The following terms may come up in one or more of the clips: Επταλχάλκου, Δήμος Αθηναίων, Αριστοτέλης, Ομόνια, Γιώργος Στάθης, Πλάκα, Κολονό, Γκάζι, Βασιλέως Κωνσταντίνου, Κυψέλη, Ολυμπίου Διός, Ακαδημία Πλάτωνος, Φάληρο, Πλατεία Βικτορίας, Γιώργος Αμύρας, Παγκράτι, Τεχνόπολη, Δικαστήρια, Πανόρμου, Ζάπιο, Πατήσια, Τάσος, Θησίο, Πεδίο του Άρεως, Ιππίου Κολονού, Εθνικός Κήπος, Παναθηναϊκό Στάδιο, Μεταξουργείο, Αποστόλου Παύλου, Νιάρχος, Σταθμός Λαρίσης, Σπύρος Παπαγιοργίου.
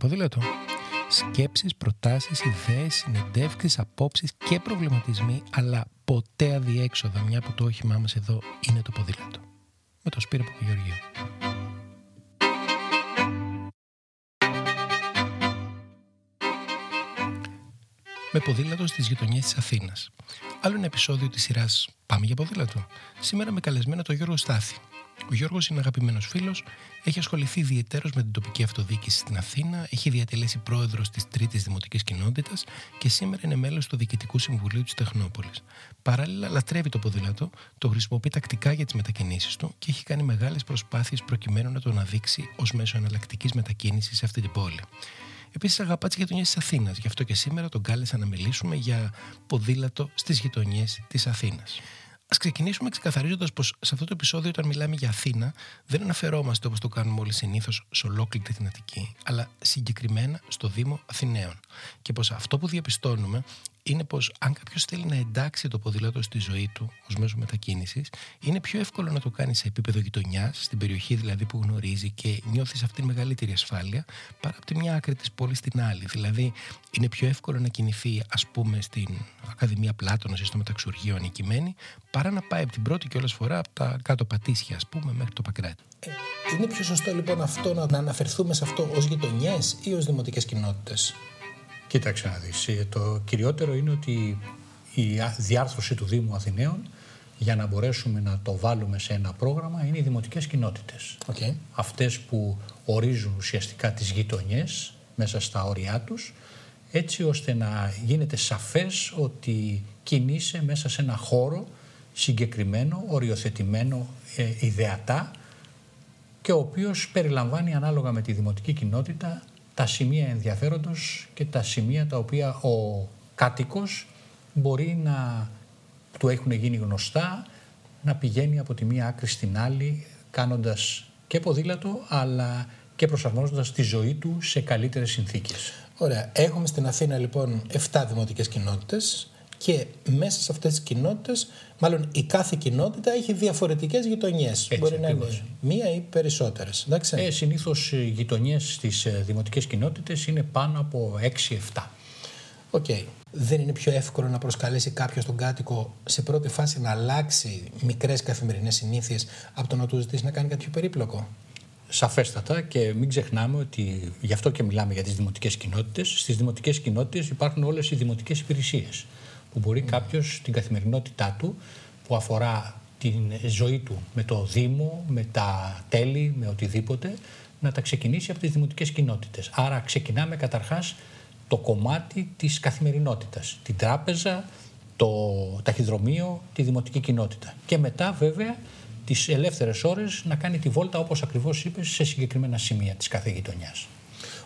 ποδήλατο. Σκέψεις, προτάσεις, ιδέες, συνεντεύξεις, απόψεις και προβληματισμοί, αλλά ποτέ αδιέξοδα, μια που το όχημά μας εδώ είναι το ποδήλατο. Με τον Σπύρο Παπαγιοργίου. Με ποδήλατο στις γειτονιές της Αθήνας. Άλλο ένα επεισόδιο της σειράς «Πάμε για ποδήλατο». Σήμερα με καλεσμένο τον Γιώργο Στάθη. Ο Γιώργος είναι αγαπημένος φίλος, έχει ασχοληθεί ιδιαιτέρως με την τοπική αυτοδιοίκηση στην Αθήνα, έχει διατελέσει πρόεδρος της 3ης Δημοτικής Κοινότητας και σήμερα είναι μέλος του Διοικητικού Συμβουλίου της Τεχνόπολης. Παράλληλα, λατρεύει το ποδήλατο, το χρησιμοποιεί τακτικά για τις μετακινήσεις του και έχει κάνει μεγάλες προσπάθειες προκειμένου να το αναδείξει ως μέσο εναλλακτικής μετακίνησης σε αυτή την πόλη. Επίσης, αγαπά τις γειτονιές της Αθήνας, γι' αυτό και σήμερα τον κάλεσα να μιλήσουμε για ποδήλατο στις γειτονιές της Αθήνας. Ας ξεκινήσουμε ξεκαθαρίζοντας πως σε αυτό το επεισόδιο, όταν μιλάμε για Αθήνα, δεν αναφερόμαστε όπως το κάνουμε όλοι συνήθως σε ολόκληρη την Αττική, αλλά συγκεκριμένα στο Δήμο Αθηναίων. Και πως αυτό που διαπιστώνουμε είναι πως αν κάποιος θέλει να εντάξει το ποδήλατο στη ζωή του ως μέσο μετακίνησης, είναι πιο εύκολο να το κάνει σε επίπεδο γειτονιάς, στην περιοχή δηλαδή που γνωρίζει και νιώθει σε αυτήν μεγαλύτερη ασφάλεια, παρά από τη μια άκρη της πόλης στην άλλη. Δηλαδή, είναι πιο εύκολο να κινηθεί, ας πούμε, στην Ακαδημία Πλάτωνος ή στο Μεταξουργείο ανικημένη, παρά να πάει από την πρώτη κιόλας φορά από τα κάτω Πατήσια, ας πούμε, μέχρι το Παγκράτι. Είναι πιο σωστό λοιπόν αυτό να αναφερθούμε σε αυτό ως γειτονιές ή ως δημοτικές κοινότητες? Κοίταξε να δεις, το κυριότερο είναι ότι η διάρθρωση του Δήμου Αθηναίων, για να μπορέσουμε να το βάλουμε σε ένα πρόγραμμα, είναι οι δημοτικές κοινότητες. Okay. Αυτές που ορίζουν ουσιαστικά τις γειτονιές μέσα στα όρια τους, έτσι ώστε να γίνεται σαφές ότι κινείσαι μέσα σε ένα χώρο συγκεκριμένο, οριοθετημένο, ιδεατά, και ο οποίος περιλαμβάνει, ανάλογα με τη δημοτική κοινότητα, τα σημεία ενδιαφέροντος και τα σημεία τα οποία ο κάτοικος μπορεί να του έχουν γίνει γνωστά, να πηγαίνει από τη μία άκρη στην άλλη, κάνοντας και ποδήλατο, αλλά και προσαρμόζοντας τη ζωή του σε καλύτερες συνθήκες. Ωραία. Έχουμε στην Αθήνα λοιπόν 7 δημοτικές κοινότητες και μέσα σε αυτές τις κοινότητες, μάλλον η κάθε κοινότητα έχει διαφορετικές γειτονιές. Έτσι, μπορεί ακριβώς να είναι μία ή περισσότερες. Συνήθως οι γειτονιές στις δημοτικές κοινότητες είναι πάνω από 6-7. Okay. Δεν είναι πιο εύκολο να προσκαλέσει κάποιος τον κάτοικο σε πρώτη φάση να αλλάξει μικρές καθημερινές συνήθειες από το να του ζητήσει να κάνει κάτι πιο περίπλοκο? Σαφέστατα, και μην ξεχνάμε ότι γι' αυτό και μιλάμε για τις δημοτικές κοινότητες. Στις δημοτικές κοινότητες υπάρχουν όλες οι δημοτικές υπηρεσίες που μπορεί κάποιος την καθημερινότητά του, που αφορά την ζωή του με το Δήμο, με τα τέλη, με οτιδήποτε, να τα ξεκινήσει από τις δημοτικές κοινότητες. Άρα ξεκινάμε καταρχάς το κομμάτι της καθημερινότητας, την τράπεζα, το ταχυδρομείο, τη δημοτική κοινότητα. Και μετά βέβαια τις ελεύθερες ώρες να κάνει τη βόλτα, όπως ακριβώς είπες, σε συγκεκριμένα σημεία της κάθε γειτονιάς.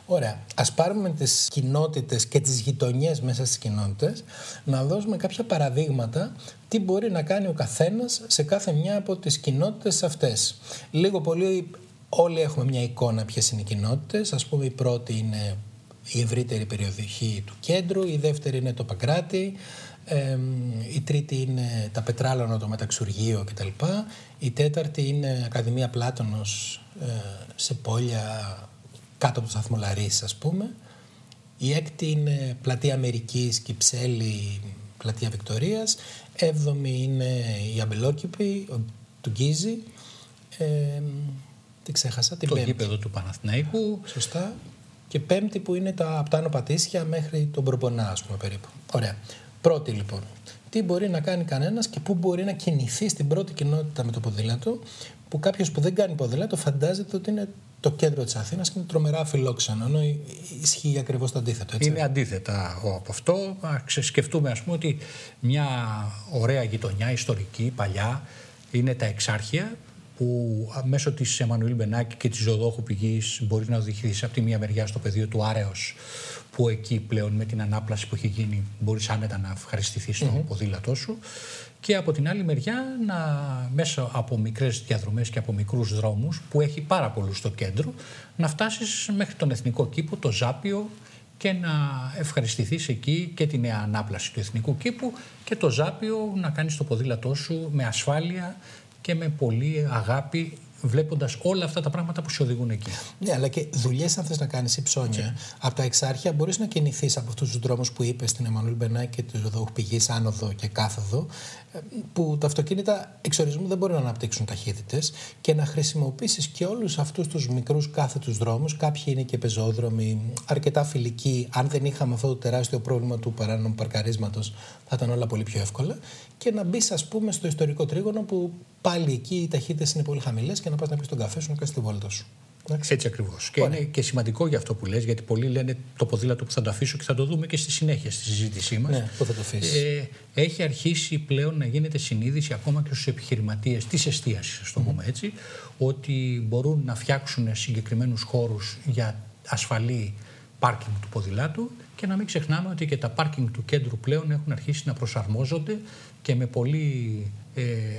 Ωραία. Ας πάρουμε τις κοινότητες και τις γειτονιές μέσα στις κοινότητες, να δώσουμε κάποια παραδείγματα τι μπορεί να κάνει ο καθένας σε κάθε μια από τις κοινότητες αυτές. Λίγο πολύ όλοι έχουμε μια εικόνα ποιες είναι οι κοινότητες. Ας πούμε, η πρώτη είναι η ευρύτερη περιοχή του κέντρου, η δεύτερη είναι το Παγκράτι, η τρίτη είναι τα Πετράλωνα, το Μεταξουργείο κτλ. Η τέταρτη είναι Ακαδημία Πλάτωνος σε πόλια κάτω από το Σταθμό Λαρίσης, ας πούμε. Η έκτη είναι Πλατεία Αμερικής, Κυψέλη, Πλατεία Βικτορίας. Έβδομη είναι η αμπελόκηπη του Γκίζι. Τι ξέχασα, την πέμπτη. Το γήπεδο του Παναθηναϊκού. Σωστά. Και πέμπτη που είναι από τα Άνω Πατήσια μέχρι τον Προμπονά, ας πούμε, περίπου. Ωραία. Πρώτη λοιπόν. Τι μπορεί να κάνει κανένας και πού μπορεί να κινηθεί στην πρώτη κοινότητα με το ποδήλατο, που κάποιος που δεν κάνει ποδήλατο φαντάζεται ότι είναι το κέντρο της Αθήνας και είναι τρομερά φιλόξενο, ενώ ισχύει ακριβώς το αντίθετο. Έτσι. Είναι αντίθετα από αυτό. Σκεφτούμε, ας πούμε, ότι μια ωραία γειτονιά ιστορική, παλιά, είναι τα Εξάρχεια, που μέσω της Εμμανουήλ Μπενάκη και της ζωοδόχου πηγής μπορεί να οδηγηθεί από τη μία μεριά στο πεδίο του Άρεως, που εκεί πλέον με την ανάπλαση που έχει γίνει μπορείς άνετα να ευχαριστηθείς το ποδήλατό σου, και από την άλλη μεριά μέσα από μικρές διαδρομές και από μικρούς δρόμους που έχει πάρα πολλούς στο κέντρο να φτάσεις μέχρι τον Εθνικό Κήπο, το Ζάπιο, και να ευχαριστηθείς εκεί και τη νέα ανάπλαση του Εθνικού Κήπου και το Ζάπιο, να κάνεις το ποδήλατό σου με ασφάλεια και με πολύ αγάπη, βλέποντας όλα αυτά τα πράγματα που σε οδηγούν εκεί. Ναι, αλλά και δουλειές, αν θες να κάνεις υψώνια. Yeah. Από τα Εξάρχεια μπορείς να κινηθείς από αυτούς τους δρόμους που είπες, την Εμμανουήλ Μπενάκη και τη Οδουχπηγής, άνοδο και κάθοδο, που τα αυτοκίνητα εξορισμού δεν μπορούν να αναπτύξουν ταχύτητες, και να χρησιμοποιήσεις και όλους αυτούς τους μικρούς κάθετους δρόμους. Κάποιοι είναι και πεζόδρομοι, αρκετά φιλικοί. Αν δεν είχαμε αυτό το τεράστιο πρόβλημα του παράνομου παρκαρίσματος, θα ήταν όλα πολύ πιο εύκολα. Και να μπεις, ας πούμε, στο ιστορικό τρίγωνο, που πάλι εκεί οι ταχύτητες είναι πολύ χαμηλές, και να πας να πεις τον καφέ σου, να κάνεις τη βόλτα σου. Έτσι ακριβώς. Και είναι και σημαντικό για αυτό που λες, γιατί πολλοί λένε το ποδήλατο που θα το αφήσω, και θα το δούμε και στη συνέχεια στη συζήτησή μας. Ναι, πού θα το αφήσεις. Έχει αρχίσει πλέον να γίνεται συνείδηση ακόμα και στους επιχειρηματίες της εστίασης, ας το πούμε έτσι, ότι μπορούν να φτιάξουν συγκεκριμένους χώρους για ασφαλή πάρκινγκ του ποδηλάτου. Και να μην ξεχνάμε ότι και τα πάρκινγκ του κέντρου πλέον έχουν αρχίσει να προσαρμόζονται και με πολύ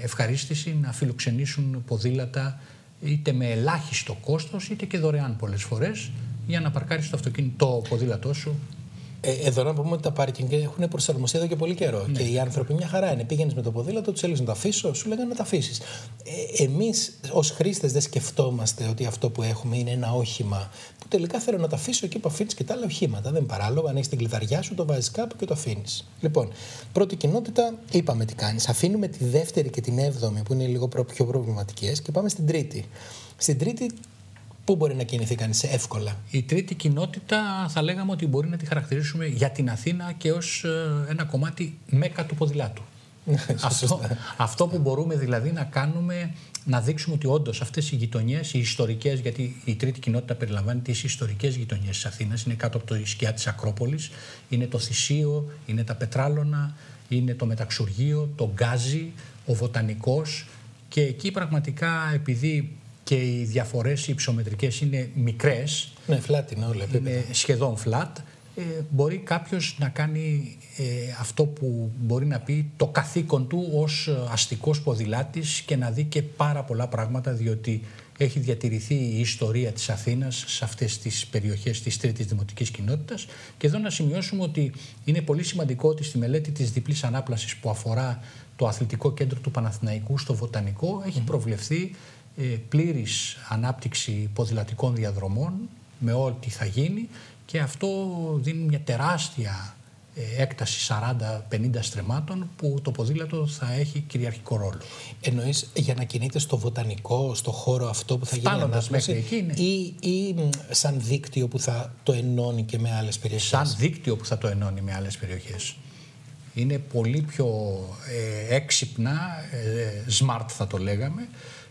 ευχαρίστηση να φιλοξενήσουν ποδήλατα, είτε με ελάχιστο κόστος, είτε και δωρεάν πολλές φορές, για να παρκάρεις το αυτοκίνητο, το ποδήλατό σου. Εδώ να πούμε ότι τα πάρκινγκ έχουν προσαρμοστεί εδώ και πολύ καιρό. Ναι. Και οι άνθρωποι μια χαρά είναι. Πήγαινες με το ποδήλατο, τους έλεγες να το αφήσω, σου λέγανε να το αφήσεις. Εμείς ως χρήστες δεν σκεφτόμαστε ότι αυτό που έχουμε είναι ένα όχημα, που τελικά θέλω να το αφήσω εκεί που αφήνεις και τα άλλα οχήματα. Δεν είναι παράλογο. Αν έχεις την κλειδαριά σου, το βάζεις κάπου και το αφήνεις. Λοιπόν, πρώτη κοινότητα, είπαμε τι κάνεις. Αφήνουμε τη δεύτερη και την έβδομη, που είναι λίγο πιο προβληματικές, και πάμε στην τρίτη. Στην τρίτη, πού μπορεί να κινηθεί κανείς εύκολα? Η τρίτη κοινότητα θα λέγαμε ότι μπορεί να τη χαρακτηρίσουμε για την Αθήνα και ως ένα κομμάτι μέκα του ποδηλάτου. Αυτό που μπορούμε δηλαδή να κάνουμε, να δείξουμε ότι όντως αυτές οι γειτονιές, οι ιστορικές, γιατί η τρίτη κοινότητα περιλαμβάνει τις ιστορικές γειτονιές της Αθήνας, είναι κάτω από τη σκιά της Ακρόπολης, είναι το Θησίο, είναι τα Πετράλωνα, είναι το Μεταξουργείο, το Γκάζι, ο Βοτανικός, και εκεί πραγματικά, επειδή και οι διαφορές υψομετρικές είναι μικρές, ναι, flat είναι όλα, είναι σχεδόν flat, μπορεί κάποιος να κάνει αυτό που μπορεί να πει το καθήκον του ως αστικός ποδηλάτης, και να δει και πάρα πολλά πράγματα, διότι έχει διατηρηθεί η ιστορία της Αθήνας σε αυτές τις περιοχές της τρίτης δημοτικής κοινότητας. Και εδώ να σημειώσουμε ότι είναι πολύ σημαντικό ότι στη μελέτη της διπλής ανάπλασης που αφορά το αθλητικό κέντρο του Παναθηναϊκού στο Βοτανικό έχει προβλεφθεί πλήρης ανάπτυξη ποδηλατικών διαδρομών με ό,τι θα γίνει, και αυτό δίνει μια τεράστια έκταση 40-50 στρεμμάτων, που το ποδήλατο θα έχει κυριαρχικό ρόλο. Εννοείς για να κινείται στο Βοτανικό, στο χώρο αυτό που θα γίνει ανάπτυξη, εκεί, ναι, ή σαν δίκτυο που θα το ενώνει και με άλλες περιοχές? Σαν δίκτυο που θα το ενώνει με άλλες περιοχές. Είναι πολύ πιο έξυπνα, smart θα το λέγαμε,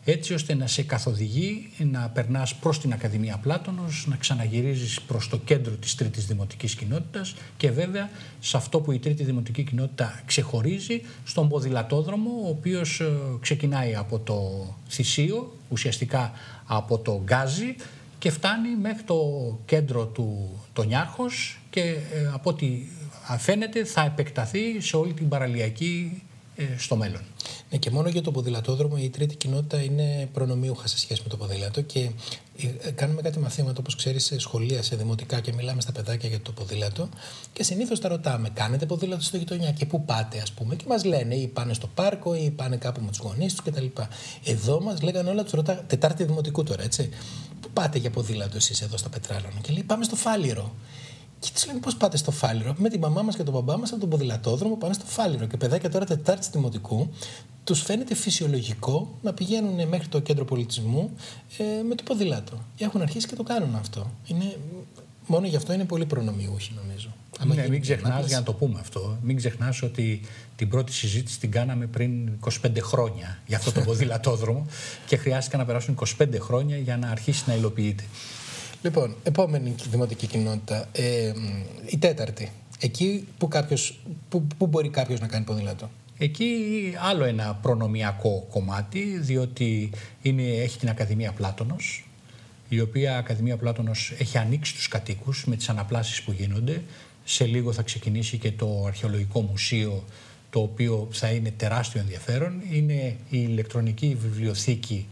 έτσι ώστε να σε καθοδηγεί, να περνάς προς την Ακαδημία Πλάτωνος, να ξαναγυρίζεις προς το κέντρο της τρίτης δημοτικής κοινότητας, και βέβαια σε αυτό που η τρίτη δημοτική κοινότητα ξεχωρίζει, στον ποδηλατόδρομο, ο οποίος ξεκινάει από το Θησίο, ουσιαστικά από το Γκάζι, και φτάνει μέχρι το κέντρο του Νιάρχος, και από ό,τι φαίνεται θα επεκταθεί σε όλη την παραλιακή στο μέλλον. Ναι, και μόνο για τον ποδηλατόδρομο η τρίτη κοινότητα είναι προνομιούχα σε σχέση με το ποδήλατο, και κάνουμε κάτι μαθήματα, όπως ξέρεις, σε σχολεία, σε δημοτικά, και μιλάμε στα παιδάκια για το ποδήλατο, και συνήθως τα ρωτάμε, κάνετε ποδήλατο στο γειτονιά και πού πάτε, ας πούμε, και μας λένε ή πάνε στο πάρκο ή πάνε κάπου με τους γονείς τους κτλ. Εδώ μας λέγανε όλα, τους ρωτά, Τετάρτη Δημοτικού τώρα, έτσι, πού πάτε για ποδήλατο εσείς εδώ στα Πετράλωνα? Και λέει, πάμε στο Φάληρο. Και τους λένε, πώς πάτε στο Φάληρο? Με τη μαμά μας και τον μπαμπά μας από τον ποδηλατόδρομο πάμε στο Φάληρο. Και παιδάκια τώρα Τετάρτης Δημοτικού τους φαίνεται φυσιολογικό να πηγαίνουν μέχρι το κέντρο πολιτισμού με το ποδήλατο. Έχουν αρχίσει και το κάνουν αυτό. Μόνο γι' αυτό είναι πολύ προνομιούχοι, νομίζω. Ναι, μην ξεχνάς, για να το πούμε αυτό, μην ξεχνάς ότι την πρώτη συζήτηση την κάναμε πριν 25 χρόνια για αυτό το ποδηλατόδρομο, και χρειάστηκε να περάσουν 25 χρόνια για να αρχίσει να υλοποιείται. Λοιπόν, επόμενη δημοτική κοινότητα, η τέταρτη. Εκεί που μπορεί κάποιος να κάνει ποδήλατο? Εκεί άλλο ένα προνομιακό κομμάτι, διότι έχει την Ακαδημία Πλάτωνος, η οποία Ακαδημία Πλάτωνος έχει ανοίξει τους κατοίκους με τις αναπλάσεις που γίνονται. Σε λίγο θα ξεκινήσει και το Αρχαιολογικό Μουσείο, το οποίο θα είναι τεράστιο ενδιαφέρον. Είναι η ηλεκτρονική βιβλιοθήκη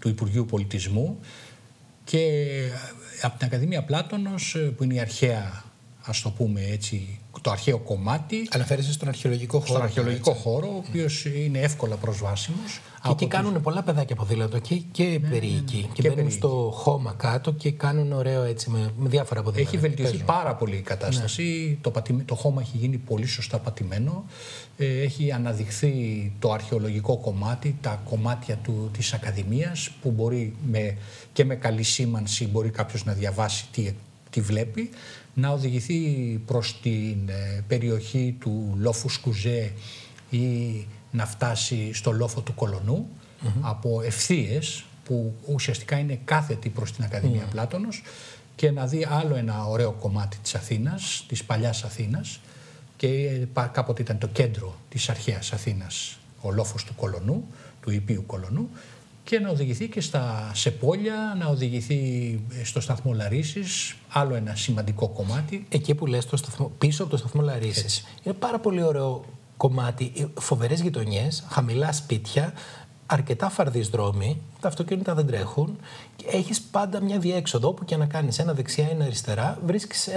του Υπουργείου Πολιτισμού, και από την Ακαδημία Πλάτωνος, που είναι η αρχαία ας το πούμε έτσι, το αρχαίο κομμάτι. Αναφέρεσαι στον αρχαιολογικό χώρο. Στον αρχαιολογικό χώρο, ο οποίος είναι εύκολα προσβάσιμος. Και εκεί κάνουν πολλά παιδάκια ποδήλατο και περιοικοί. Και μπαίνουν στο χώμα κάτω και κάνουν ωραίο έτσι με διάφορα ποδήλατα. Έχει βελτιωθεί πάρα πολύ η κατάσταση. Το χώμα έχει γίνει πολύ σωστά πατημένο. Έχει αναδειχθεί το αρχαιολογικό κομμάτι, τα κομμάτια της Ακαδημίας, που μπορεί και με καλή σήμανση μπορεί κάποιος να διαβάσει τι βλέπει, να οδηγηθεί προς την περιοχή του λόφου Σκουζέ ή να φτάσει στο λόφο του Κολονού από ευθείες που ουσιαστικά είναι κάθετη προς την Ακαδημία Πλάτωνος, και να δει άλλο ένα ωραίο κομμάτι της Αθήνας, της παλιάς Αθήνας, και κάποτε ήταν το κέντρο της αρχαίας Αθήνας, ο λόφος του Κολονού, του Ιππίου Κολονού, και να οδηγηθεί και σε πόλια, να οδηγηθεί στο σταθμό Λαρίσης, άλλο ένα σημαντικό κομμάτι. Εκεί που λες, πίσω από το σταθμό Λαρίσης, είναι πάρα πολύ ωραίο κομμάτι, φοβερές γειτονιές, χαμηλά σπίτια, αρκετά φαρδείς δρόμοι, τα αυτοκίνητα δεν τρέχουν, έχεις πάντα μια διέξοδο, όπου και να κάνεις ένα δεξιά ή ένα αριστερά, βρίσκεις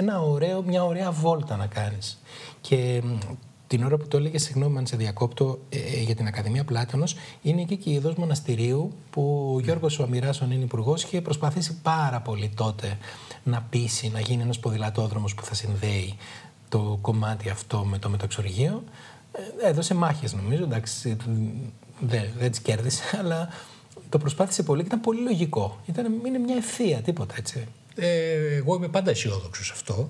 μια ωραία βόλτα να κάνεις. Και την ώρα που το έλεγε, συγγνώμη αν σε διακόπτω, για την Ακαδημία Πλάτωνος, είναι εκεί και η είδος μοναστηρίου που ο Γιώργος ο Αμυράς, ο νυν υπουργός, είχε προσπαθήσει πάρα πολύ τότε να πείσει να γίνει ένας ποδηλατόδρομος που θα συνδέει το κομμάτι αυτό με το Μεταξουργείο. Έδωσε μάχες, νομίζω, εντάξει, δεν τις κέρδισε, αλλά το προσπάθησε πολύ και ήταν πολύ λογικό. Είναι μια ευθεία, τίποτα έτσι. Εγώ είμαι πάντα αισιόδοξος αυτό.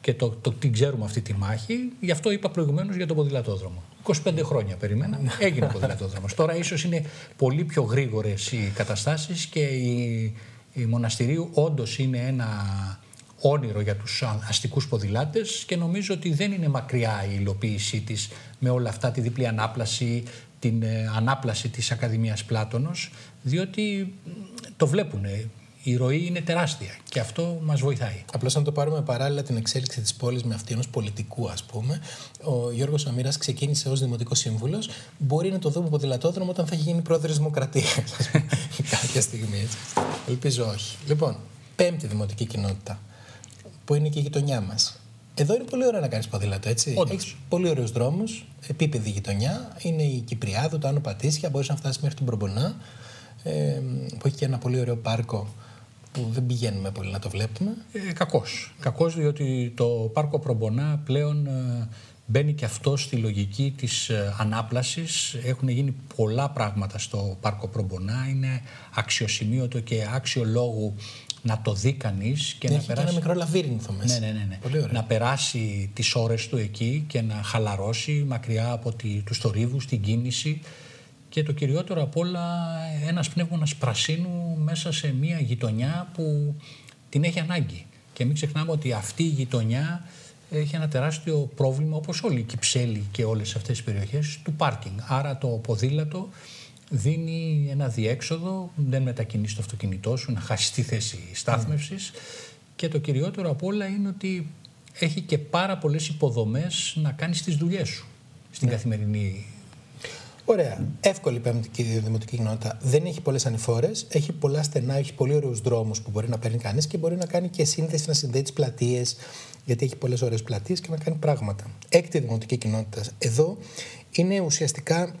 Και την ξέρουμε αυτή τη μάχη. Γι' αυτό είπα προηγουμένως για τον ποδηλατόδρομο. 25 χρόνια περιμέναμε. Έγινε ποδηλατόδρομος. Τώρα ίσως είναι πολύ πιο γρήγορες οι καταστάσεις και η μοναστηρίου όντως είναι ένα όνειρο για τους αστικούς ποδηλάτες, και νομίζω ότι δεν είναι μακριά η υλοποίησή της με όλα αυτά, τη διπλή ανάπλαση, την ανάπλαση της Ακαδημίας Πλάτωνος, διότι το βλέπουνε. Η ροή είναι τεράστια και αυτό μας βοηθάει. Απλώς, αν το πάρουμε παράλληλα την εξέλιξη της πόλης με αυτή ενός πολιτικού, ας πούμε, ο Γιώργος Αμυράς ξεκίνησε ως δημοτικός σύμβουλος. Μπορεί να το δούμε ποδηλατόδρομο όταν θα έχει γίνει πρόεδρος Δημοκρατίας. Κάποια στιγμή, έτσι. Ελπίζω όχι. Λοιπόν, πέμπτη δημοτική κοινότητα, που είναι και η γειτονιά μας. Εδώ είναι πολύ ωραίο να κάνεις ποδήλατο, έτσι. Έχεις πολύ ωραίους δρόμους, επίπεδη γειτονιά. Είναι η Κυπριάδου, το Άνω Πατήσια, μπορείς να φτάσεις μέχρι την Προμπονά, που έχει και ένα πολύ ωραίο πάρκο, που δεν πηγαίνουμε πολύ να το βλέπουμε. Κακώς, διότι το πάρκο Προμπονά πλέον μπαίνει και αυτό στη λογική της ανάπλασης. Έχουν γίνει πολλά πράγματα στο πάρκο Προμπονά. Είναι αξιοσημείωτο και άξιο λόγου να το δει κανείς. Και έχει να περάσει... και ένα μικρό λαβύρινθο μέσα. Ναι. Να περάσει τις ώρες του εκεί και να χαλαρώσει μακριά από τους θορύβους, την κίνηση. Και το κυριότερο απ' όλα, ένας πνεύμονας πρασίνου μέσα σε μια γειτονιά που την έχει ανάγκη. Και μην ξεχνάμε ότι αυτή η γειτονιά έχει ένα τεράστιο πρόβλημα, όπως όλη η Κυψέλη και όλες αυτές τις περιοχές, του πάρκινγκ. Άρα το ποδήλατο δίνει ένα διέξοδο, δεν μετακινείς το αυτοκίνητό σου, να χάσεις τη θέση στάθμευσης. Και το κυριότερο απ' όλα είναι ότι έχει και πάρα πολλές υποδομές να κάνεις τις δουλειές σου στην καθημερινή. Ωραία. Εύκολη πέμπτη δημοτική κοινότητα. Δεν έχει πολλές ανηφόρες, έχει πολλά στενά, έχει πολύ ωραίους δρόμους που μπορεί να παίρνει κανείς και μπορεί να κάνει και σύνδεση, να συνδέει τις πλατείες, γιατί έχει πολλές ωραίες πλατείες και να κάνει πράγματα. Έκτη δημοτική κοινότητα. Εδώ είναι ουσιαστικά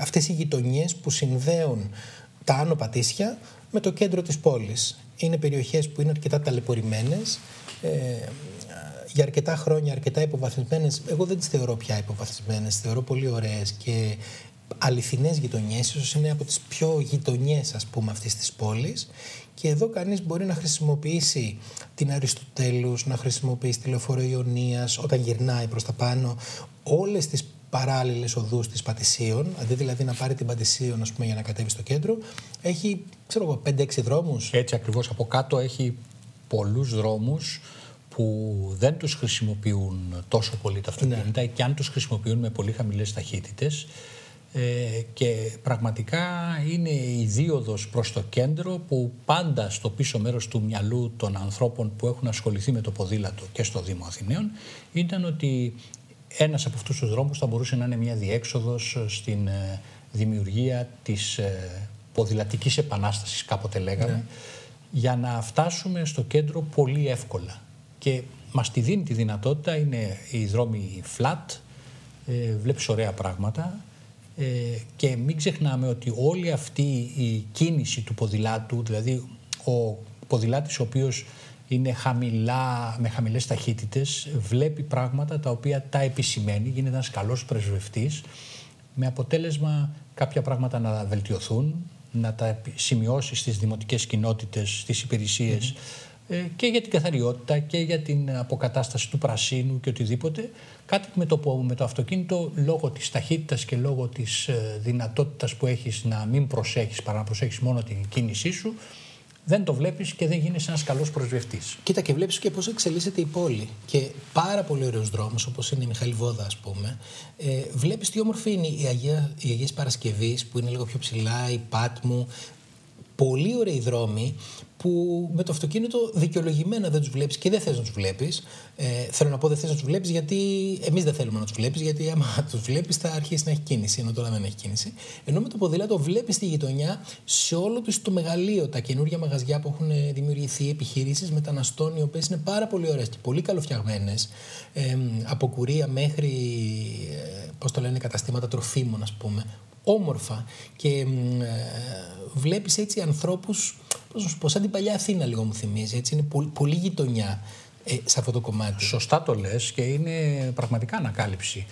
αυτές οι γειτονιές που συνδέουν τα Άνω Πατήσια με το κέντρο της πόλης. Είναι περιοχές που είναι αρκετά ταλαιπωρημένες. Για αρκετά χρόνια, αρκετά υποβαθμισμένες. Εγώ δεν τις θεωρώ πια υποβαθμισμένες, θεωρώ πολύ ωραίες και αληθινές γειτονιές. Ίσως είναι από τις πιο γειτονιές, ας πούμε, αυτής της πόλης. Και εδώ κανείς μπορεί να χρησιμοποιήσει την Αριστοτέλους, να χρησιμοποιήσει τη Λεωφόρο Ιωνίας, όταν γυρνάει προς τα πάνω, όλες τις παράλληλες οδούς της Πατησίων, αντί δηλαδή να πάρει την Πατησίων, ας πούμε, για να κατέβει στο κέντρο, έχει, ξέρω εγώ, 5-6 δρόμους. Έτσι ακριβώς, από κάτω έχει πολλούς δρόμους που δεν τους χρησιμοποιούν τόσο πολύ τα αυτοκίνητα και αν τους χρησιμοποιούν με πολύ χαμηλές ταχύτητες, και πραγματικά είναι η δίωδος προς το κέντρο που πάντα στο πίσω μέρος του μυαλού των ανθρώπων που έχουν ασχοληθεί με το ποδήλατο και στο Δήμο Αθηναίων ήταν ότι ένας από αυτούς τους δρόμους θα μπορούσε να είναι μια διέξοδος στην δημιουργία της ποδηλατικής επανάστασης, κάποτε λέγαμε, για να φτάσουμε στο κέντρο πολύ εύκολα. Και μας τη δίνει τη δυνατότητα, είναι οι δρόμοι flat, βλέπεις ωραία πράγματα και μην ξεχνάμε ότι όλη αυτή η κίνηση του ποδηλάτου, δηλαδή ο ποδηλάτης ο οποίος είναι χαμηλά, με χαμηλές ταχύτητες, βλέπει πράγματα τα οποία τα επισημαίνει, γίνεται ένας καλός πρεσβευτής, με αποτέλεσμα κάποια πράγματα να βελτιωθούν, να τα σημειώσει στις δημοτικές κοινότητες, στις υπηρεσίες, και για την καθαριότητα και για την αποκατάσταση του πρασίνου και οτιδήποτε. Κάτι με το αυτοκίνητο, λόγω της ταχύτητας και λόγω της δυνατότητας που έχεις να μην προσέχεις, παρά να προσέχεις μόνο την κίνησή σου, δεν το βλέπεις και δεν γίνεσαι ένας καλός προσβευτής. Κοίτα, και βλέπεις και πώς εξελίσσεται η πόλη. Και πάρα πολύ ωραίους δρόμους, όπως είναι η Μιχαληβόδα, ας πούμε. Βλέπεις τι όμορφη είναι η Αγίας Παρασκευής, που είναι λίγο πιο ψηλά, η Πάτμου. Πολύ ωραίοι δρόμοι που με το αυτοκίνητο δικαιολογημένα δεν τους βλέπεις και δεν θες να τους βλέπεις. Θέλω να πω, δεν θες να τους βλέπεις γιατί εμείς δεν θέλουμε να τους βλέπεις, γιατί άμα τους βλέπεις θα αρχίσει να έχει κίνηση, ενώ τώρα δεν έχει κίνηση. Ενώ με το ποδήλατο βλέπεις τη γειτονιά σε όλο τους το μεγαλείο, τα καινούργια μαγαζιά που έχουν δημιουργηθεί, επιχειρήσεις μεταναστών, οι οποίες είναι πάρα πολύ ωραίες και πολύ καλοφτιαγμένες, από κουρία μέχρι καταστήματα τροφίμων, ας πούμε. Όμορφα, και βλέπεις έτσι ανθρώπους, σαν την παλιά Αθήνα λίγο μου θυμίζει, έτσι, είναι πολύ γειτονιά σε αυτό το κομμάτι. Σωστά το λες και είναι πραγματικά ανακάλυψη.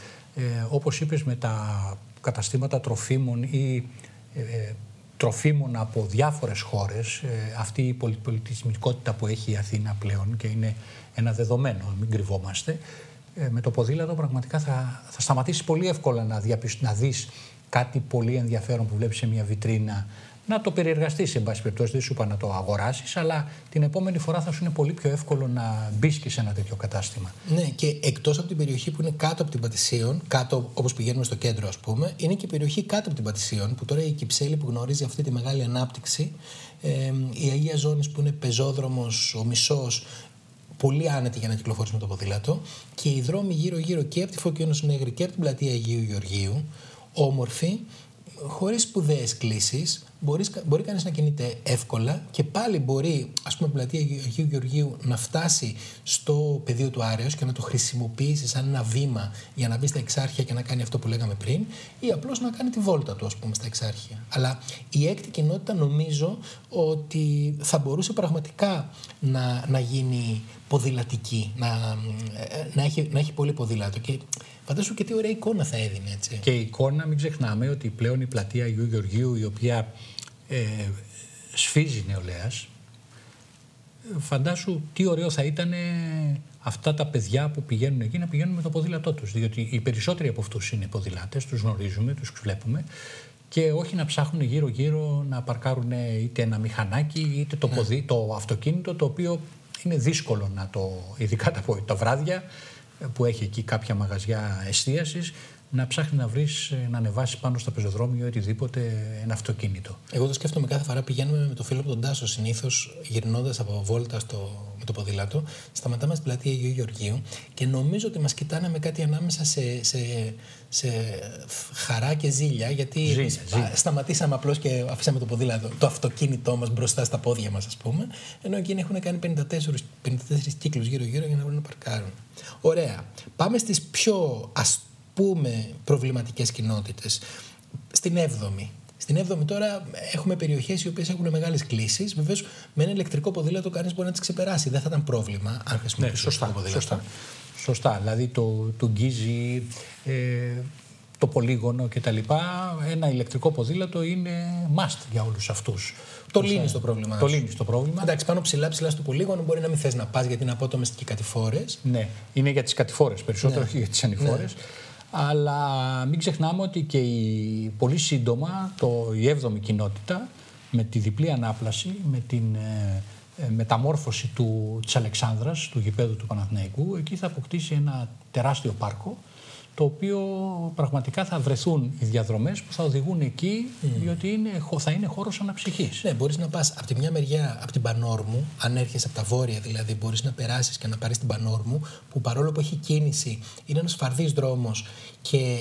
Όπως είπες, με τα καταστήματα τροφίμων ή τροφίμων από διάφορες χώρες, αυτή η πολυπολιτισμικότητα που έχει η Αθήνα πλέον και είναι ένα δεδομένο, μην κρυβόμαστε, με το ποδήλατο πραγματικά θα σταματήσεις πολύ εύκολα να δεις κάτι πολύ ενδιαφέρον που βλέπεις σε μια βιτρίνα, να το περιεργαστείς, εν πάση περιπτώσει, δεν σου είπα να το αγοράσεις, αλλά την επόμενη φορά θα σου είναι πολύ πιο εύκολο να μπεις και σε ένα τέτοιο κατάστημα. Ναι, και εκτός από την περιοχή που είναι κάτω από την Πατησίων, κάτω όπως πηγαίνουμε στο κέντρο, ας πούμε, είναι και η περιοχή κάτω από την Πατησίων, που τώρα η Κυψέλη που γνωρίζει αυτή τη μεγάλη ανάπτυξη, η Αγία Ζώνης που είναι πεζόδρομος, ο μισός, πολύ άνετη για να κυκλοφορείς με το ποδήλατο, και οι δρόμοι γύρω-γύρω και από τη Φωκίωνος Νέγρη και από την Πλατεία Αγίου Γεωργίου. Όμορφη, χωρίς σπουδαίες κλίσεις, μπορεί κανείς να κινείται εύκολα και πάλι μπορεί, ας πούμε, η Πλατεία Αγίου Γεωργίου να φτάσει στο πεδίο του Άρεως και να το χρησιμοποιήσει σαν ένα βήμα για να μπει στα Εξάρχεια και να κάνει αυτό που λέγαμε πριν, ή απλώς να κάνει τη βόλτα του, ας πούμε, στα Εξάρχεια. Αλλά η έκτη κοινότητα νομίζω ότι θα μπορούσε πραγματικά να γίνει ποδηλατική, να έχει πολύ ποδήλατο. Και φαντάσου και τι ωραία εικόνα θα έδινε, έτσι. Και η εικόνα, μην ξεχνάμε ότι πλέον η Πλατεία Αγίου Γεωργίου, η οποία σφίζει νεολαίας, φαντάσου τι ωραίο θα ήταν αυτά τα παιδιά που πηγαίνουν εκεί να πηγαίνουν με το ποδήλατό τους. Διότι οι περισσότεροι από αυτούς είναι ποδηλάτες, τους γνωρίζουμε, τους βλέπουμε, και όχι να ψάχνουν γύρω-γύρω να παρκάρουν είτε ένα μηχανάκι είτε το αυτοκίνητο, το οποίο είναι δύσκολο να το, ειδικά τα βράδια, που έχει εκεί κάποια μαγαζιά εστίασης, να ψάχνει να βρεις, να ανεβάσεις πάνω στο πεζοδρόμιο ή οτιδήποτε ένα αυτοκίνητο. Εγώ το σκέφτομαι κάθε φορά, πηγαίνουμε με το φίλο από τον Τάσο συνήθως, γυρνώντας από βόλτα με το ποδήλατο, σταματάμε στην Πλατεία Αγίου Γεωργίου και νομίζω ότι μας κοιτάνε με κάτι ανάμεσα σε χαρά και ζήλια, γιατί σταματήσαμε απλώς και αφήσαμε το ποδήλατο, το αυτοκίνητό μας μπροστά στα πόδια μας, ας πούμε, ενώ εκείνοι έχουν κάνει 54 κύκλους γύρω-γύρω για να μπορούν να παρκάρουν. Ωραία. Πάμε στις πιο πούμε προβληματικές κοινότητες. Στην 7η. Στην 7η τώρα έχουμε περιοχές οι οποίες έχουν μεγάλες κλίσεις. Βεβαίως με ένα ηλεκτρικό ποδήλατο κανείς μπορεί να τις ξεπεράσει. Δεν θα ήταν πρόβλημα αν χρησιμοποιήσει ηλεκτρικό ποδήλατο. Σωστά. Δηλαδή το Γκίζι, το πολύγωνο κτλ. Ένα ηλεκτρικό ποδήλατο είναι must για όλους αυτούς. Το λύνεις το πρόβλημα. Εντάξει, πάνω ψηλά στο πολύγωνο μπορεί να μην θες να πας, γιατί είναι απότομες και οι κατηφόρες. Ναι, είναι για τις κατηφόρες περισσότερο, όχι για τις ανηφόρες. Ναι. Αλλά μην ξεχνάμε ότι και πολύ σύντομα η 7η κοινότητα, με τη διπλή ανάπλαση, με την μεταμόρφωση της Αλεξάνδρας, του γηπέδου του Παναθηναϊκού, εκεί θα αποκτήσει ένα τεράστιο πάρκο, το οποίο πραγματικά θα βρεθούν οι διαδρομές που θα οδηγούν εκεί, διότι θα είναι χώρος αναψυχής. Ναι, μπορείς να πας από τη μια μεριά, από την Πανόρμου, αν έρχεσαι από τα βόρεια δηλαδή, μπορείς να περάσεις και να πάρεις την Πανόρμου, που παρόλο που έχει κίνηση, είναι ένας φαρδής δρόμος και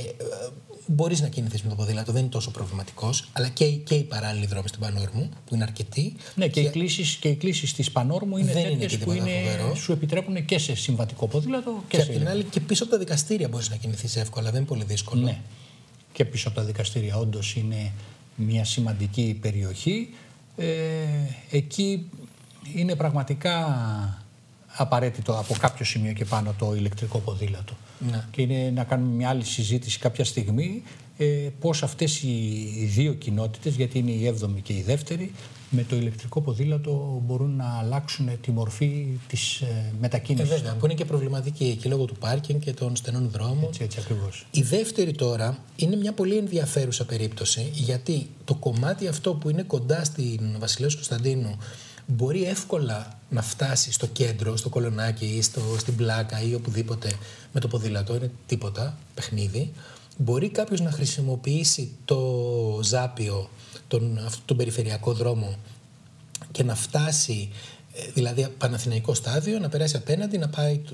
μπορείς να κινηθείς με το ποδήλατο, δεν είναι τόσο προβληματικός, αλλά και οι παράλληλοι δρόμοι στην Πανόρμου, που είναι αρκετοί. Ναι, και οι κλήσεις της Πανόρμου είναι τέτοιες που είναι, σου επιτρέπουν και σε συμβατικό ποδήλατο και σε. Απ' την άλλη, και πίσω από τα δικαστήρια μπορείς να κινηθείς εύκολα, δεν είναι πολύ δύσκολο. Ναι, και πίσω από τα δικαστήρια, όντως είναι μια σημαντική περιοχή. Εκεί είναι πραγματικά απαραίτητο από κάποιο σημείο και πάνω το ηλεκτρικό ποδήλατο. Ναι. Και είναι να κάνουμε μια άλλη συζήτηση κάποια στιγμή πώς αυτές οι δύο κοινότητες, γιατί είναι η 7η και η 2η, με το ηλεκτρικό ποδήλατο μπορούν να αλλάξουν τη μορφή της μετακίνησης. Βέβαια, που είναι και προβληματική και λόγω του πάρκινγκ και των στενών δρόμων. Έτσι ακριβώς. Η 2η τώρα είναι μια πολύ ενδιαφέρουσα περίπτωση, γιατί το κομμάτι αυτό που είναι κοντά στην Βασιλέως Κωνσταντίνου μπορεί εύκολα να φτάσει στο κέντρο, στο Κολωνάκι ή στην Πλάκα ή οπουδήποτε με το ποδήλατο, είναι τίποτα, παιχνίδι. Μπορεί κάποιος να χρησιμοποιήσει το Ζάπιο, τον περιφερειακό δρόμο και να φτάσει, δηλαδή Παναθηναϊκό στάδιο, να περάσει απέναντι,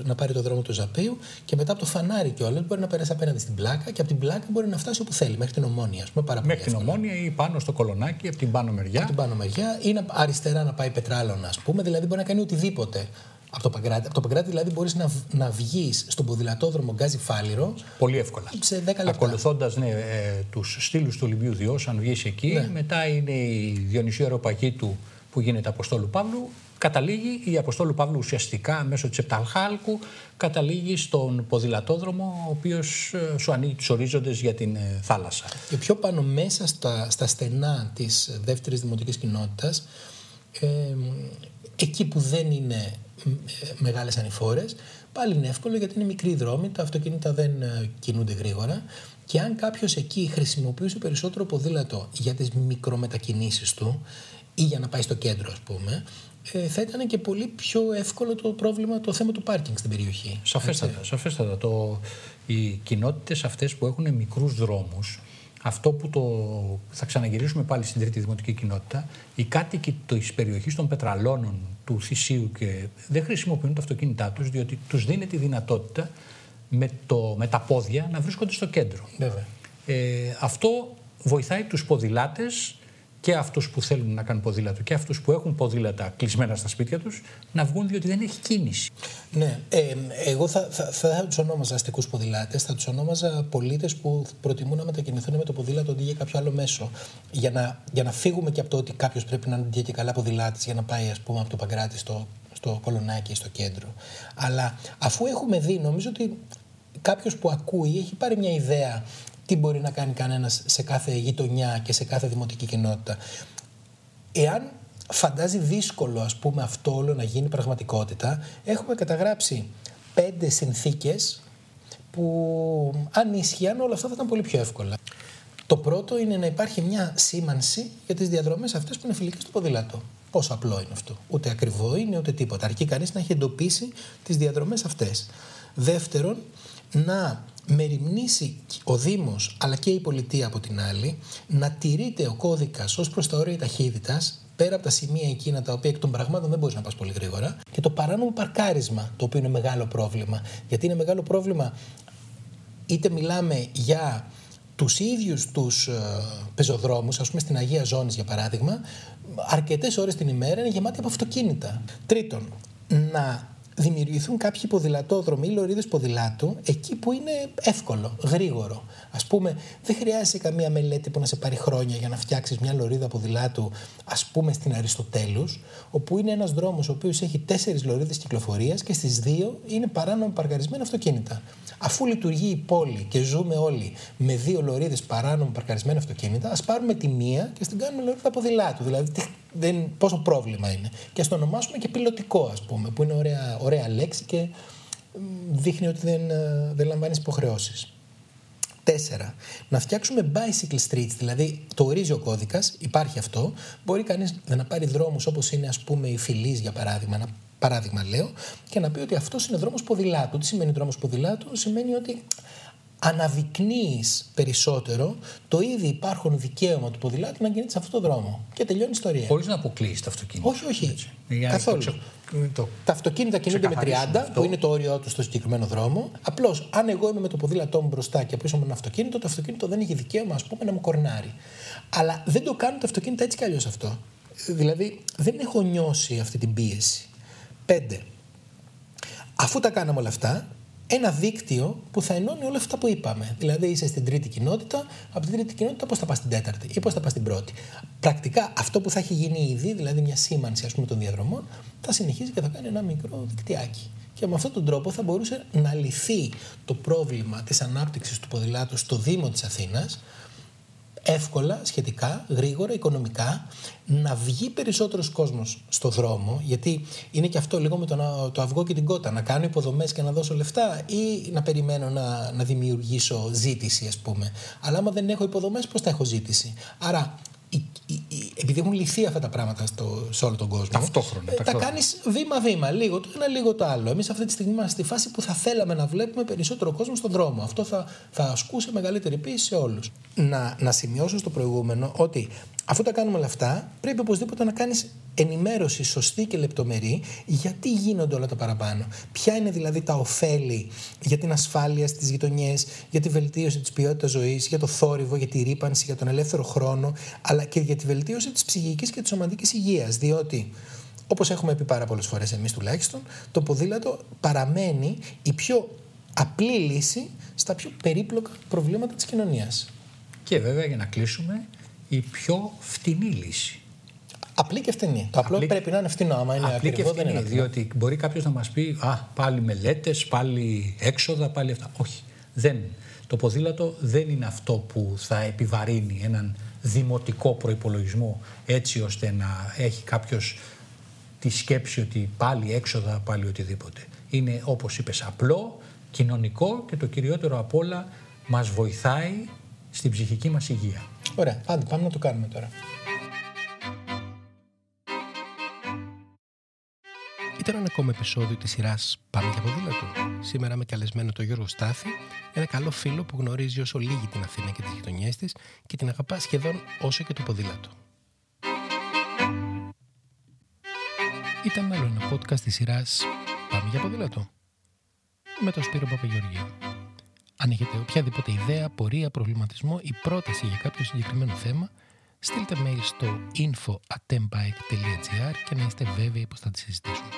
να πάρει το δρόμο του Ζαπίου και μετά από το φανάρι κιόλας μπορεί να περάσει απέναντι στην Πλάκα και από την Πλάκα μπορεί να φτάσει όπου θέλει, μέχρι την Ομόνια. Μέχρι την Ομόνια ή πάνω στο Κολωνάκι, από την πάνω μεριά. Από την πάνω μεριά ή αριστερά να πάει Πετράλωνα, δηλαδή μπορεί να κάνει οτιδήποτε. Από το Παγκράτι, δηλαδή μπορείς να βγεις στον ποδηλατόδρομο Γκάζι Φάληρο. Πολύ εύκολα. Σε 10 λεπτά. Ακολουθώντας τους στήλους του Ολυμπίου Διός, αν βγεις εκεί, μετά είναι η Διονυσίου Αεροπαγήτου που γίνεται Αποστόλου Παύλου. Καταλήγει η Αποστόλου Παύλου ουσιαστικά μέσω της Επταλχάλκου, καταλήγει στον ποδηλατόδρομο, ο οποίος σου ανοίγει τους ορίζοντες για την θάλασσα. Και πιο πάνω μέσα στα στενά της δεύτερης δημοτικής κοινότητας, εκεί που δεν είναι μεγάλες ανηφόρες, πάλι είναι εύκολο γιατί είναι μικροί δρόμοι, τα αυτοκίνητα δεν κινούνται γρήγορα και αν κάποιος εκεί χρησιμοποιούσε περισσότερο ποδήλατο για τις μικρομετακινήσεις του ή για να πάει στο κέντρο, θα ήταν και πολύ πιο εύκολο το πρόβλημα, το θέμα του πάρκινγκ στην περιοχή. Σαφέστατα. Οι κοινότητες αυτές που έχουν μικρούς δρόμους, αυτό που θα ξαναγυρίσουμε πάλι στην τρίτη δημοτική κοινότητα, οι κάτοικοι της περιοχής των Πετραλώνων, του Θησίου, και δεν χρησιμοποιούν τα αυτοκίνητά τους, διότι τους δίνει τη δυνατότητα με τα πόδια να βρίσκονται στο κέντρο. Αυτό βοηθάει τους ποδηλάτες και αυτούς που θέλουν να κάνουν ποδήλατο και αυτούς που έχουν ποδήλατα κλεισμένα στα σπίτια τους να βγουν, διότι δεν έχει κίνηση. Ναι, εγώ θα τους ονόμαζα αστικούς ποδηλάτες, θα τους ονόμαζα πολίτες που προτιμούν να μετακινηθούν με το ποδήλατο αντί για κάποιο άλλο μέσο. Για να φύγουμε και από το ότι κάποιος πρέπει να είναι και καλά ποδηλάτης για να πάει, από το Παγκράτι στο Κολωνάκι, στο κέντρο. Αλλά αφού έχουμε δει, νομίζω ότι κάποιος που ακούει έχει πάρει μια ιδέα τι μπορεί να κάνει κανένας σε κάθε γειτονιά και σε κάθε δημοτική κοινότητα. Εάν φαντάζει δύσκολο, αυτό όλο να γίνει πραγματικότητα, έχουμε καταγράψει 5 συνθήκες που αν ίσχυαν όλα αυτά θα ήταν πολύ πιο εύκολα. Το πρώτο είναι να υπάρχει μια σήμανση για τις διαδρομές αυτές που είναι φιλικές στο ποδήλατο. Πόσο απλό είναι αυτό. Ούτε ακριβό είναι ούτε τίποτα. Αρκεί κανείς να έχει εντοπίσει τις διαδρομές αυτές. Δεύτερον, να μεριμνήσει ο Δήμος αλλά και η πολιτεία από την άλλη να τηρείται ο κώδικας ως προς τα όρια ταχύτητας, πέρα από τα σημεία εκείνα τα οποία εκ των πραγμάτων δεν μπορείς να πας πολύ γρήγορα, και το παράνομο παρκάρισμα, το οποίο είναι μεγάλο πρόβλημα. Γιατί είναι μεγάλο πρόβλημα, είτε μιλάμε για τους ίδιους τους πεζοδρόμους, στην Αγία Ζώνης για παράδειγμα, αρκετές ώρες την ημέρα είναι γεμάτοι από αυτοκίνητα. Τρίτον, να δημιουργηθούν κάποιοι ποδηλατόδρομοι ή λωρίδες ποδηλάτου εκεί που είναι εύκολο, γρήγορο. Δεν χρειάζεσαι καμία μελέτη που να σε πάρει χρόνια για να φτιάξεις μια λωρίδα ποδηλάτου, στην Αριστοτέλους, όπου είναι ένας δρόμος ο οποίος έχει 4 λωρίδες κυκλοφορίας και στις 2 είναι παράνομα παρκαρισμένα αυτοκίνητα. Αφού λειτουργεί η πόλη και ζούμε όλοι με 2 λωρίδες παράνομα παρκαρισμένα αυτοκίνητα, ας πάρουμε τη μία και στην κάνουμε λωρίδα ποδηλάτου. Δηλαδή, πόσο πρόβλημα είναι. Και ας το ονομάσουμε και πιλωτικό, που είναι ωραία λέξη και δείχνει ότι δεν λαμβάνεις υποχρεώσεις. 4. Να φτιάξουμε bicycle streets, δηλαδή το ορίζει ο κώδικας, υπάρχει αυτό. Μπορεί κανείς να πάρει δρόμους όπως είναι η Φιλής για παράδειγμα, παράδειγμα λέω, και να πει ότι αυτός είναι δρόμος ποδηλάτου. Τι σημαίνει δρόμος ποδηλάτου? Σημαίνει ότι αναδεικνύεις περισσότερο το ήδη υπάρχουν δικαίωμα του ποδηλάτη να κινείται σε αυτόν τον δρόμο. Και τελειώνει η ιστορία. Χωρίς να αποκλείεις τα αυτοκίνητα. Όχι, όχι. Έτσι. Καθόλου. Τα αυτοκίνητα κινούνται με 30, που είναι το όριό του στο συγκεκριμένο δρόμο. Απλώς, αν εγώ είμαι με το ποδήλατό μου μπροστά και πίσω με ένα αυτοκίνητο, το αυτοκίνητο δεν έχει δικαίωμα, ας πούμε, να μου κορνάρει. Αλλά δεν το κάνουν τα αυτοκίνητα έτσι κι αλλιώς αυτό. Δηλαδή, δεν έχω νιώσει αυτή την πίεση. 5. Αφού τα κάναμε όλα αυτά, ένα δίκτυο που θα ενώνει όλα αυτά που είπαμε. Δηλαδή, είσαι στην τρίτη κοινότητα, από την τρίτη κοινότητα πώς θα πας στην τέταρτη ή πώς θα πας στην πρώτη. Πρακτικά αυτό που θα έχει γίνει ήδη, δηλαδή μια σήμανση, ας πούμε, των διαδρομών, θα συνεχίζει και θα κάνει ένα μικρό δικτυάκι. Και με αυτόν τον τρόπο θα μπορούσε να λυθεί το πρόβλημα της ανάπτυξης του ποδηλάτου στο Δήμο της Αθήνας. Εύκολα, σχετικά, γρήγορα, οικονομικά, να βγει περισσότερος κόσμος στο δρόμο, γιατί είναι και αυτό λίγο με το αυγό και την κότα, να κάνω υποδομές και να δώσω λεφτά ή να περιμένω να δημιουργήσω ζήτηση, ας πούμε. Αλλά άμα δεν έχω υποδομές, πώς θα έχω ζήτηση? Άρα, επειδή έχουν λυθεί αυτά τα πράγματα σε όλο τον κόσμο, ταυτόχρονα, τα κάνεις βήμα-βήμα, λίγο το ένα, λίγο το άλλο. Εμείς αυτή τη στιγμή είμαστε στη φάση που θα θέλαμε να βλέπουμε περισσότερο κόσμο στον δρόμο. Αυτό θα ασκούσε μεγαλύτερη πίεση σε όλους. Να σημειώσω στο προηγούμενο ότι αφού τα κάνουμε όλα αυτά, πρέπει οπωσδήποτε να κάνεις ενημέρωση σωστή και λεπτομερή, γιατί γίνονται όλα τα παραπάνω. Ποια είναι δηλαδή τα ωφέλη για την ασφάλεια στις γειτονιές, για τη βελτίωση της ποιότητας ζωής, για το θόρυβο, για τη ρύπανση, για τον ελεύθερο χρόνο, αλλά και για τη βελτίωση της ψυχικής και της σωματικής υγείας. Διότι, όπως έχουμε πει πάρα πολλές φορές εμείς τουλάχιστον, το ποδήλατο παραμένει η πιο απλή λύση στα πιο περίπλοκα προβλήματα της κοινωνίας. Και βέβαια, για να κλείσουμε, η πιο φτηνή λύση. Απλή και φτηνή. Το απλό πρέπει να είναι φτηνό. Άμα είναι ακριβό, δεν είναι. Διότι μπορεί κάποιος να μας πει πάλι μελέτες, πάλι έξοδα, πάλι αυτά. Όχι. Το ποδήλατο δεν είναι αυτό που θα επιβαρύνει έναν δημοτικό προϋπολογισμό έτσι ώστε να έχει κάποιος τη σκέψη ότι πάλι έξοδα, πάλι οτιδήποτε. Είναι, όπως είπες, απλό, κοινωνικό και το κυριότερο απ' όλα μας βοηθάει στην ψυχική μας υγεία. Ωραία, άντε, πάμε να το κάνουμε τώρα. Ήταν ένα ακόμα επεισόδιο της σειράς Πάμε για ποδήλατο. Σήμερα με καλεσμένο τον Γιώργο Στάθη, ένα καλό φίλο που γνωρίζει όσο λίγη την Αθήνα και τις γειτονιές της και την αγαπά σχεδόν όσο και το ποδήλατο. Ήταν άλλο ένα podcast της σειράς Πάμε για ποδήλατο με τον Σπύρο Παπαγιοργίου. Αν έχετε οποιαδήποτε ιδέα, πορεία, προβληματισμό ή πρόταση για κάποιο συγκεκριμένο θέμα, στείλτε mail στο info@tempbike.gr και να είστε βέβαιοι πως θα τη συζητήσουμε.